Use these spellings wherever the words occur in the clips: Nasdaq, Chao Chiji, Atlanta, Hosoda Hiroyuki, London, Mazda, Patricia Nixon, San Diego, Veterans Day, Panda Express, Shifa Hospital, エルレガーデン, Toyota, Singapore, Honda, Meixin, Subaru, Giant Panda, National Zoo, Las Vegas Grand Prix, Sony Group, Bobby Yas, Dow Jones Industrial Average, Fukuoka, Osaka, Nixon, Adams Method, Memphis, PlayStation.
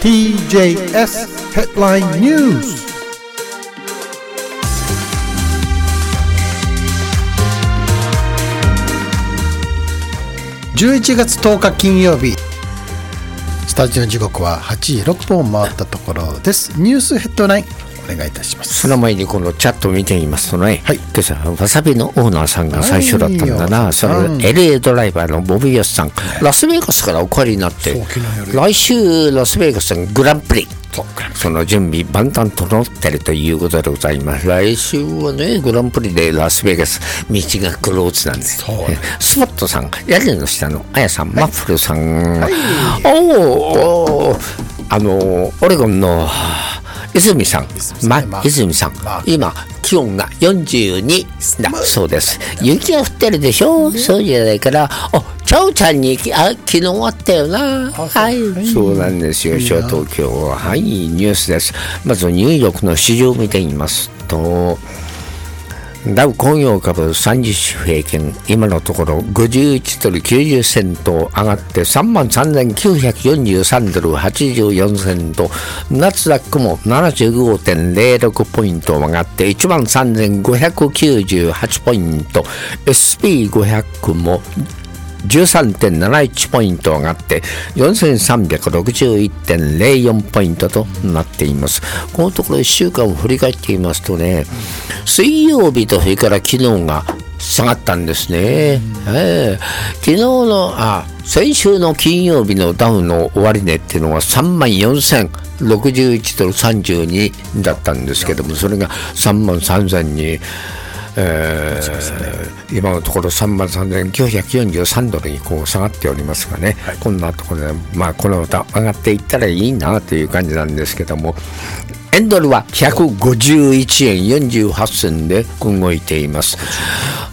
TJS Headline News.11月10日金曜日、スタジオ時刻は8時6分を回ったところです。ニュースヘッドラインお願いいたします。その前にこのチャットを見てみますとね、はい、今朝わさびのオーナーさんが最初だったんだな、それ LA ドライバーのボビー・ヤスさん、ラスベガスからお帰りになって、来週ラスベガスのグランプリ、その準備万端整ってるということでございます。来週はねグランプリでラスベガス、道がクローズなんで、スポットさん、屋根の下のあやさん、はい、マッフルさん、はい、オレゴンの泉さん、泉さん、今気温が42だそうです。雪が降ってるでしょ、そうじゃないから、チャオちゃんに昨日あったよな、はい、そうなんですよ、小東京は。はい、ニュースです。まずニューヨークの市場を見てみますと、ダウ工業株30種平均、今のところ51ドル90セント上がって 33,943 ドル84セント、ナスダックも 75.06 ポイント上がって 13,598 ポイント、 SP500 も 13.71 ポイント上がって 4,361.04 ポイントとなっています。このところ1週間を振り返ってみますとね、水曜日とそれから昨日が下がったんですね、昨日の先週の金曜日のダウの終値っていうのは 34,061 ドル32だったんですけども、それが 33,000 に今のところ 33,943 ドルにこう下がっておりますがね、はい、こんなところで、これまた上がっていったらいいなという感じなんですけども、円ドルは151円48銭で動いています。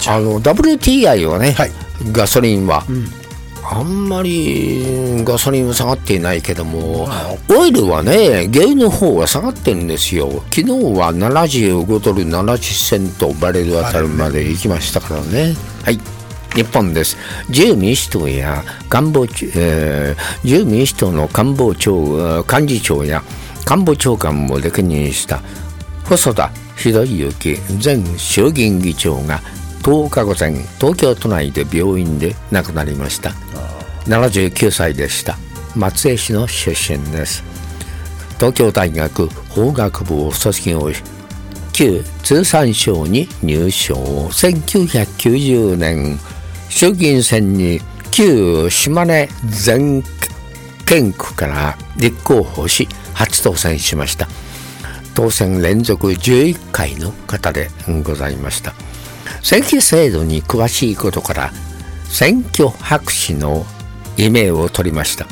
WTI はね、はい、ガソリンは、あんまりガソリンは下がっていないけども、オイルはね、原油の方は下がってるんですよ。昨日は75ドル70セントバレルあたりまで行きましたからね。はい、日本です。自由民主党や自由民主党の幹事長や官房長官も歴任した細田博之前衆議院議長が10日午前、東京都内で病院で亡くなりました。79歳でした。松江市の出身です。東京大学法学部を卒業し、旧通産省に入省。1990年、衆議院選に旧島根前県区から立候補し、初当選しました。当選連続11回の方でございました。選挙制度に詳しいことから選挙白紙の異名を取りました。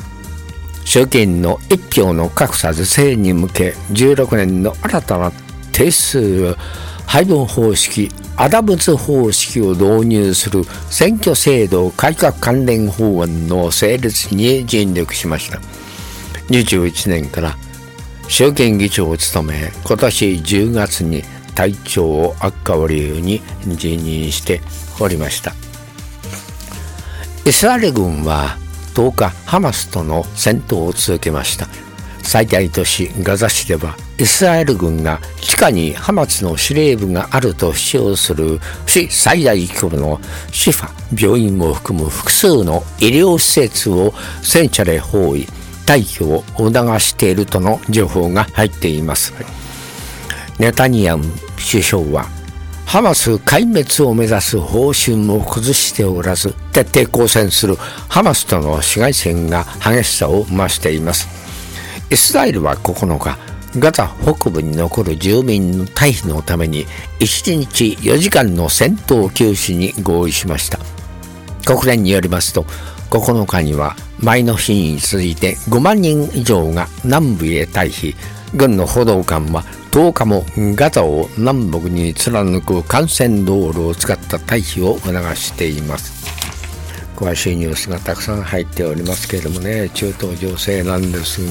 衆議院の一票の格差是正に向け16年の新たな定数配分方式、アダムズ方式を導入する選挙制度改革関連法案の成立に尽力しました。21年から衆議院議長を務め、今年10月に体調を悪化を理由に辞任しておりました。イスラエル軍は10日ハマスとの戦闘を続けました。最大都市ガザ市ではイスラエル軍が地下にハマスの司令部があると主張する市最大規模のシファ病院を含む複数の医療施設を戦車で包囲、退避を促しているとの情報が入っています。ネタニヤフ首相はハマス壊滅を目指す方針も崩しておらず、徹底抗戦するハマスとの市街戦が激しさを増しています。イスラエルは9日ガザ北部に残る住民の退避のために1日4時間の戦闘休止に合意しました。国連によりますと9日には前の日に続いて5万人以上が南部へ退避、軍の報道官は10日もガザを南北に貫く幹線道路を使った退避を促しています。詳しいニュースがたくさん入っておりますけれどもね、中東情勢なんです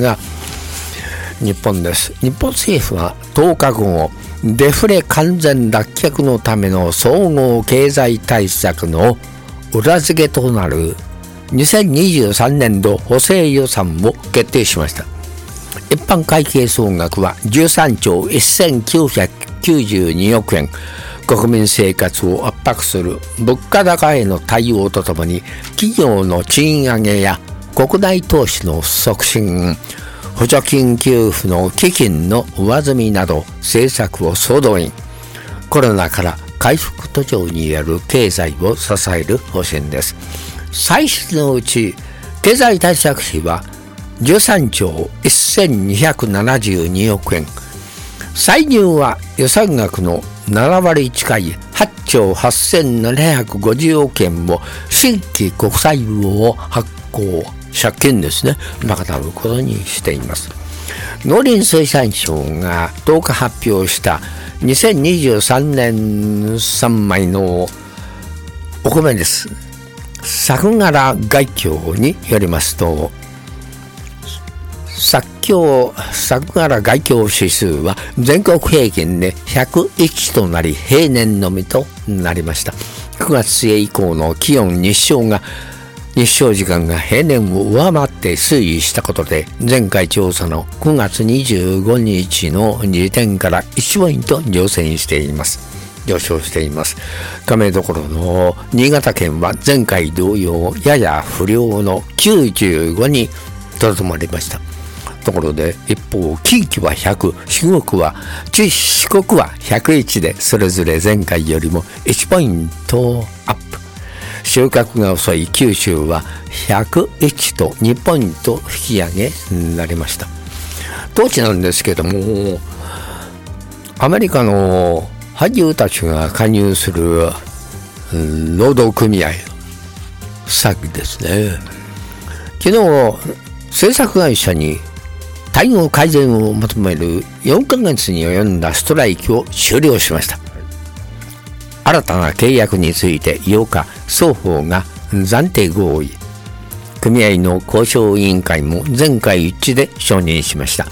が、日本です。日本政府は10日午後、デフレ完全脱却のための総合経済対策の裏付けとなる2023年度補正予算を決定しました。一般会計総額は13兆1992億円。国民生活を圧迫する物価高への対応とともに、企業の賃上げや国内投資の促進、補助金給付の基金の上積みなど政策を総動員。コロナから回復途上にある経済を支える方針です。歳出のうち経済対策費は13兆1272億円。歳入は予算額の7割近い8兆8750億円を新規国債を発行、借金ですね、賄うことにしています。農林水産省が10日発表した2023年産米のお米です。作柄概況によりますと、作柄概況指数は全国平均で101となり、平年のみとなりました。9月末以降の気温、日照時間が平年を上回って推移したことで、前回調査の9月25日の時点から1ポイント上昇しています。加盟どころの新潟県は前回同様、やや不良の95にとどまりました。ところで一方、近畿は100、四国は101で、それぞれ前回よりも1ポイントアップ。収穫が遅い九州は101と2ポイント引き上げになりました。当地なんですけども、アメリカの俳優たちが加入する労働組合詐欺ですね。昨日、制作会社に待遇改善を求める4ヶ月に及んだストライキを終了しました。新たな契約について8日、双方が暫定合意。組合の交渉委員会も全会一致で承認しました。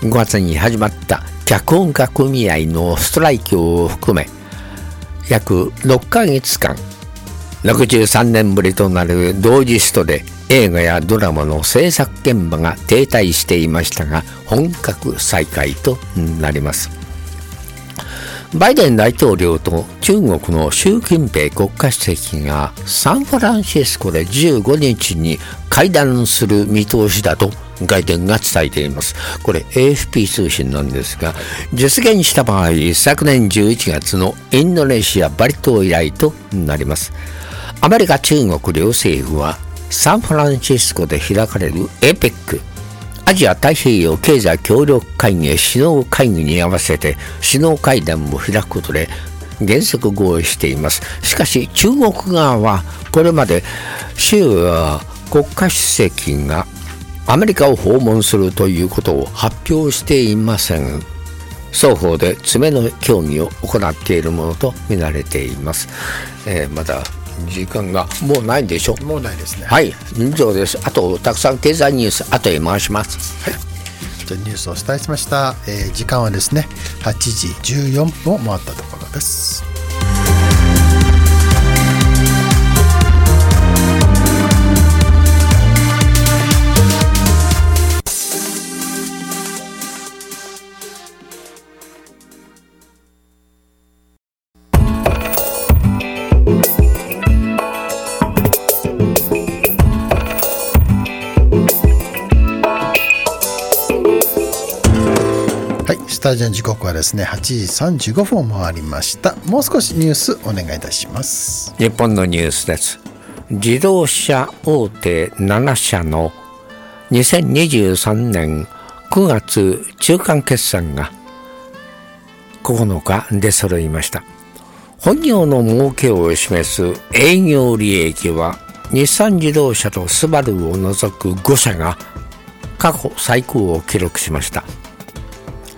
5月に始まった脚本家組合のストライキを含め、約6ヶ月間、63年ぶりとなる同時ストで映画やドラマの制作現場が停滞していましたが、本格再開となります。バイデン大統領と中国の習近平国家主席がサンフランシスコで15日に会談する見通しだと外電が伝えています。これ AFP 通信なんですが、実現した場合、昨年11月のインドネシア・バリ島以来となります。アメリカ、中国両政府はサンフランシスコで開かれる APEC、アジア太平洋経済協力会議首脳会議に合わせて首脳会談を開くことで原則合意しています。しかし中国側はこれまで習国家主席がアメリカを訪問するということを発表していません。双方で詰めの協議を行っているものと見られています。まだ時間がもうないでしょ。もうないですね。はい、以上です。あとたくさん経済ニュース後へ回します。はい。ニュースをお伝えしました。時間はですね、8時14分を回ったところです。スタジオの時刻はですね、8時35分を回りました。もう少しニュースお願いいたします。日本のニュースです。自動車大手7社の2023年9月中間決算が9日で揃いました。本業の儲けを示す営業利益は、日産自動車とスバルを除く5社が過去最高を記録しました。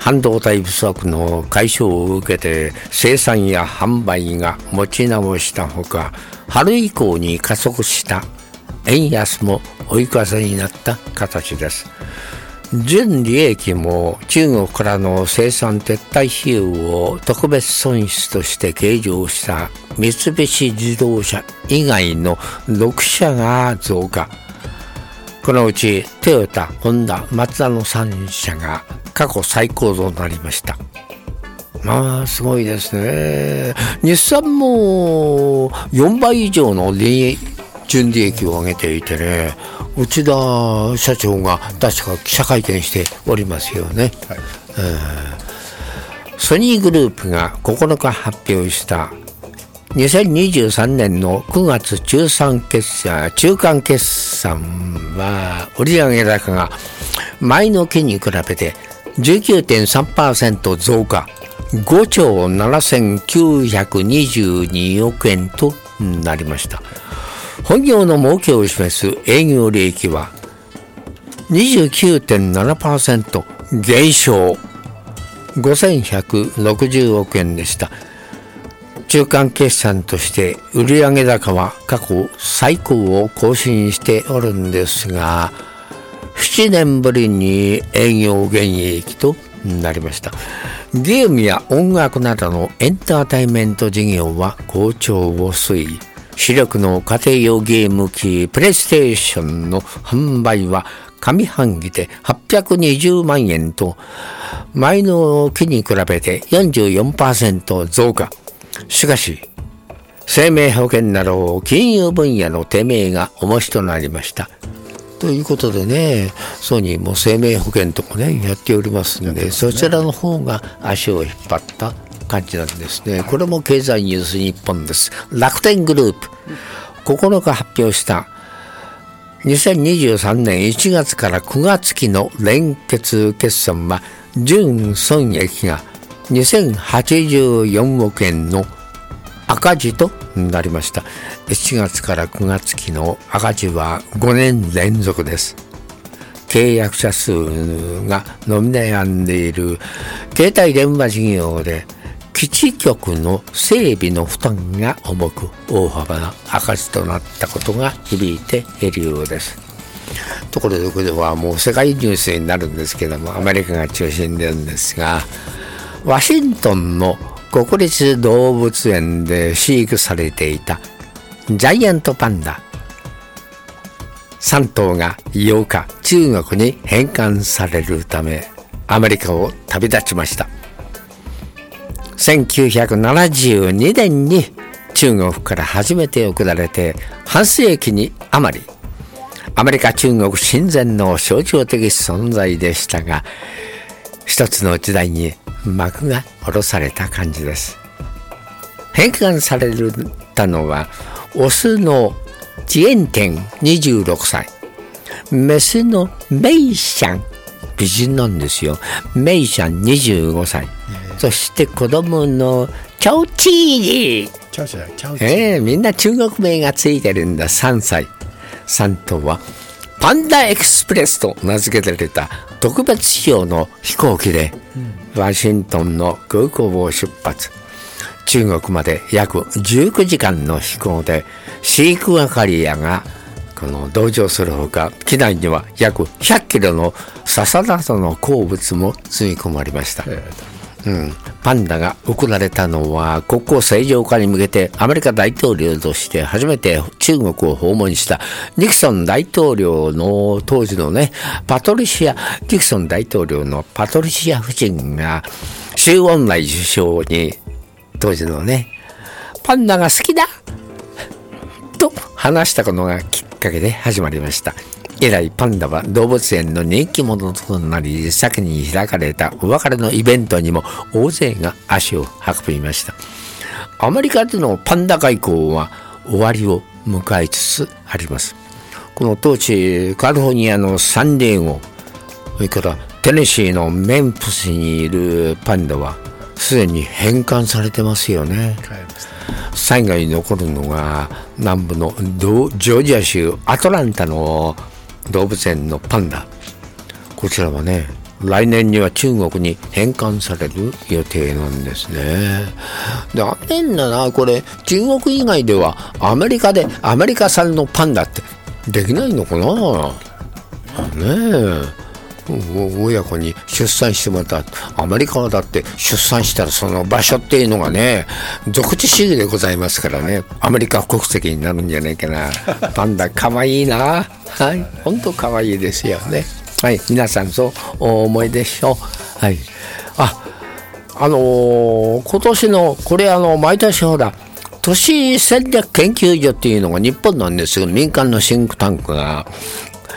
半導体不足の解消を受けて生産や販売が持ち直したほか、春以降に加速した円安も追い風になった形です。純利益も中国からの生産撤退費用を特別損失として計上した三菱自動車以外の6社が増加。このうちトヨタ、ホンダ、マツダの3社が過去最高となりました。まあすごいですね。日産も4倍以上の純利益を上げていてね、内田社長が確か記者会見しておりますよね、はい。ソニーグループが9日発表した2023年の9月中間決算は売上高が前の期に比べて 19.3% 増加、5兆7922億円となりました。本業の儲けを示す営業利益は 29.7% 減少、5160億円でした。中間決算として売上高は過去最高を更新しておるんですが、7年ぶりに営業減益となりました。ゲームや音楽などのエンターテインメント事業は好調を推移、主力の家庭用ゲーム機プレイステーションの販売は上半期で820万円と前の期に比べて 44% 増加。しかし生命保険など金融分野の低迷が重しとなりました。ということでね、ソニーも生命保険とかねやっておりますので、そちらの方が足を引っ張った感じなんですね。これも経済ニュース日本です。楽天グループ9日発表した2023年1月から9月期の連結決算は純損益が2084億円の赤字となりました。7月から9月期の赤字は5年連続です。契約者数が伸び悩んでいる携帯電話事業で基地局の整備の負担が重く、大幅な赤字となったことが響いているようです。ところでこれはもう世界ニュースになるんですけども、アメリカが中心なんですが、ワシントンの国立動物園で飼育されていたジャイアントパンダ3頭が8日中国に返還されるためアメリカを旅立ちました。1972年に中国から初めて送られて半世紀に余り、アメリカ中国親善の象徴的存在でしたが、一つの時代に幕が下ろされた感じです。返還されたのはオスのジエンテン26歳、メスのメイシャン、美人なんですよ、メイシャン25歳、そして子供のチャオチージ、みんな中国名がついてるんだ、3歳。3頭はパンダエクスプレスと名付けられた特別仕様の飛行機でワシントンの空港を出発、中国まで約19時間の飛行で飼育係やがこの同乗するほか、機内には約100キロの笹などの鉱物も積み込まれました、パンダが送られたのは国交正常化に向けてアメリカ大統領として初めて中国を訪問したニクソン大統領の当時のね、ニクソン大統領のパトリシア夫人が周恩来首相に当時のね、パンダが好きだと話したことがきっかけで始まりました。以来パンダは動物園の人気者となり、先に開かれたお別れのイベントにも大勢が足を運びました。アメリカでのパンダ外交は終わりを迎えつつあります。この当地カリフォルニアのサンディエゴ、それからテネシーのメンフィスにいるパンダはすでに返還されてますよね。最後に残るのが南部のジョージア州アトランタの動物園のパンダ、こちらはね来年には中国に返還される予定なんですね。残念だな、これ中国以外ではアメリカ産のパンダってできないのかなねえ。親子に出産してもらった。アメリカはだって出産したらその場所っていうのがね、属地主義でございますからね、アメリカ国籍になるんじゃないかな。パンダかわいいな、はい、ほんとかわいいですよね。はい、皆さんそうお思いでしょう。はい、今年のこれ毎年ほら都市戦略研究所っていうのが日本なんですよ。民間のシンクタンクが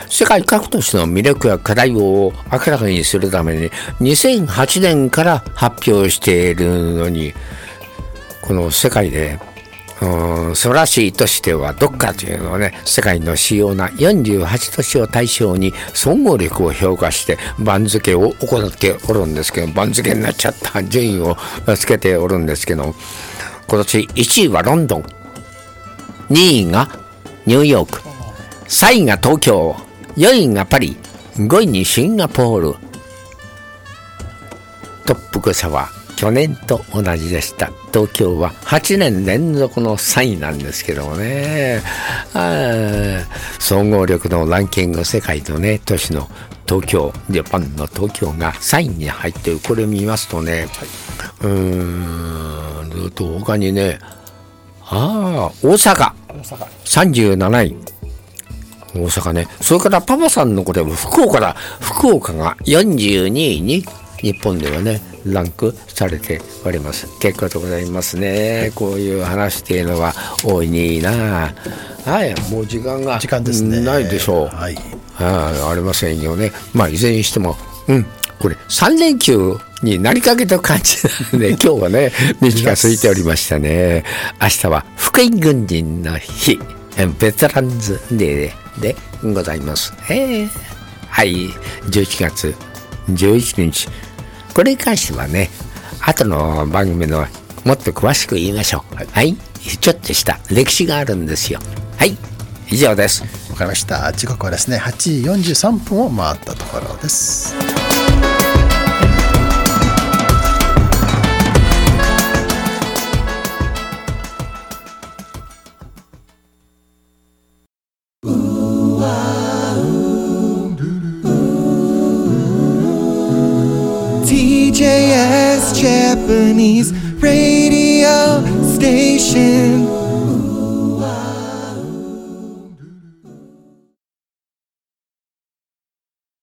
世界各都市の魅力や課題を明らかにするために2008年から発表しているのに、この世界で素晴らしい都市ではどっかというのをね、世界の主要な48都市を対象に総合力を評価して番付を行っておるんですけど、番付になっちゃった順位をつけておるんですけど、今年1位はロンドン、2位がニューヨーク、3位が東京、4位がパリ、5位にシンガポール。トップ差は去年と同じでした。東京は8年連続の3位なんですけどもね。総合力のランキング世界のね、都市の東京、ジャパンの東京が3位に入っている。これ見ますとね、ずっと他にね、大阪37位。大阪ね。それからパパさんのこれも福岡が42位に日本ではねランクされております。結構でございますね。こういう話っていうのは多いにいいな。はい、もう時間ですね。ないでしょう。はい、ありませんよね。まあいずれにしても、これ3連休になりかけた感じなので、今日はね道が空いておりましたね。明日は福井軍人の日、ベテランズデーでございます、はい、11月11日。これに関してはね、後の番組のもっと詳しく言いましょう。はい、ちょっとした歴史があるんですよ。はい、以上です。わかりました。時刻はですね、8時43分を回ったところです。Japanese radio station.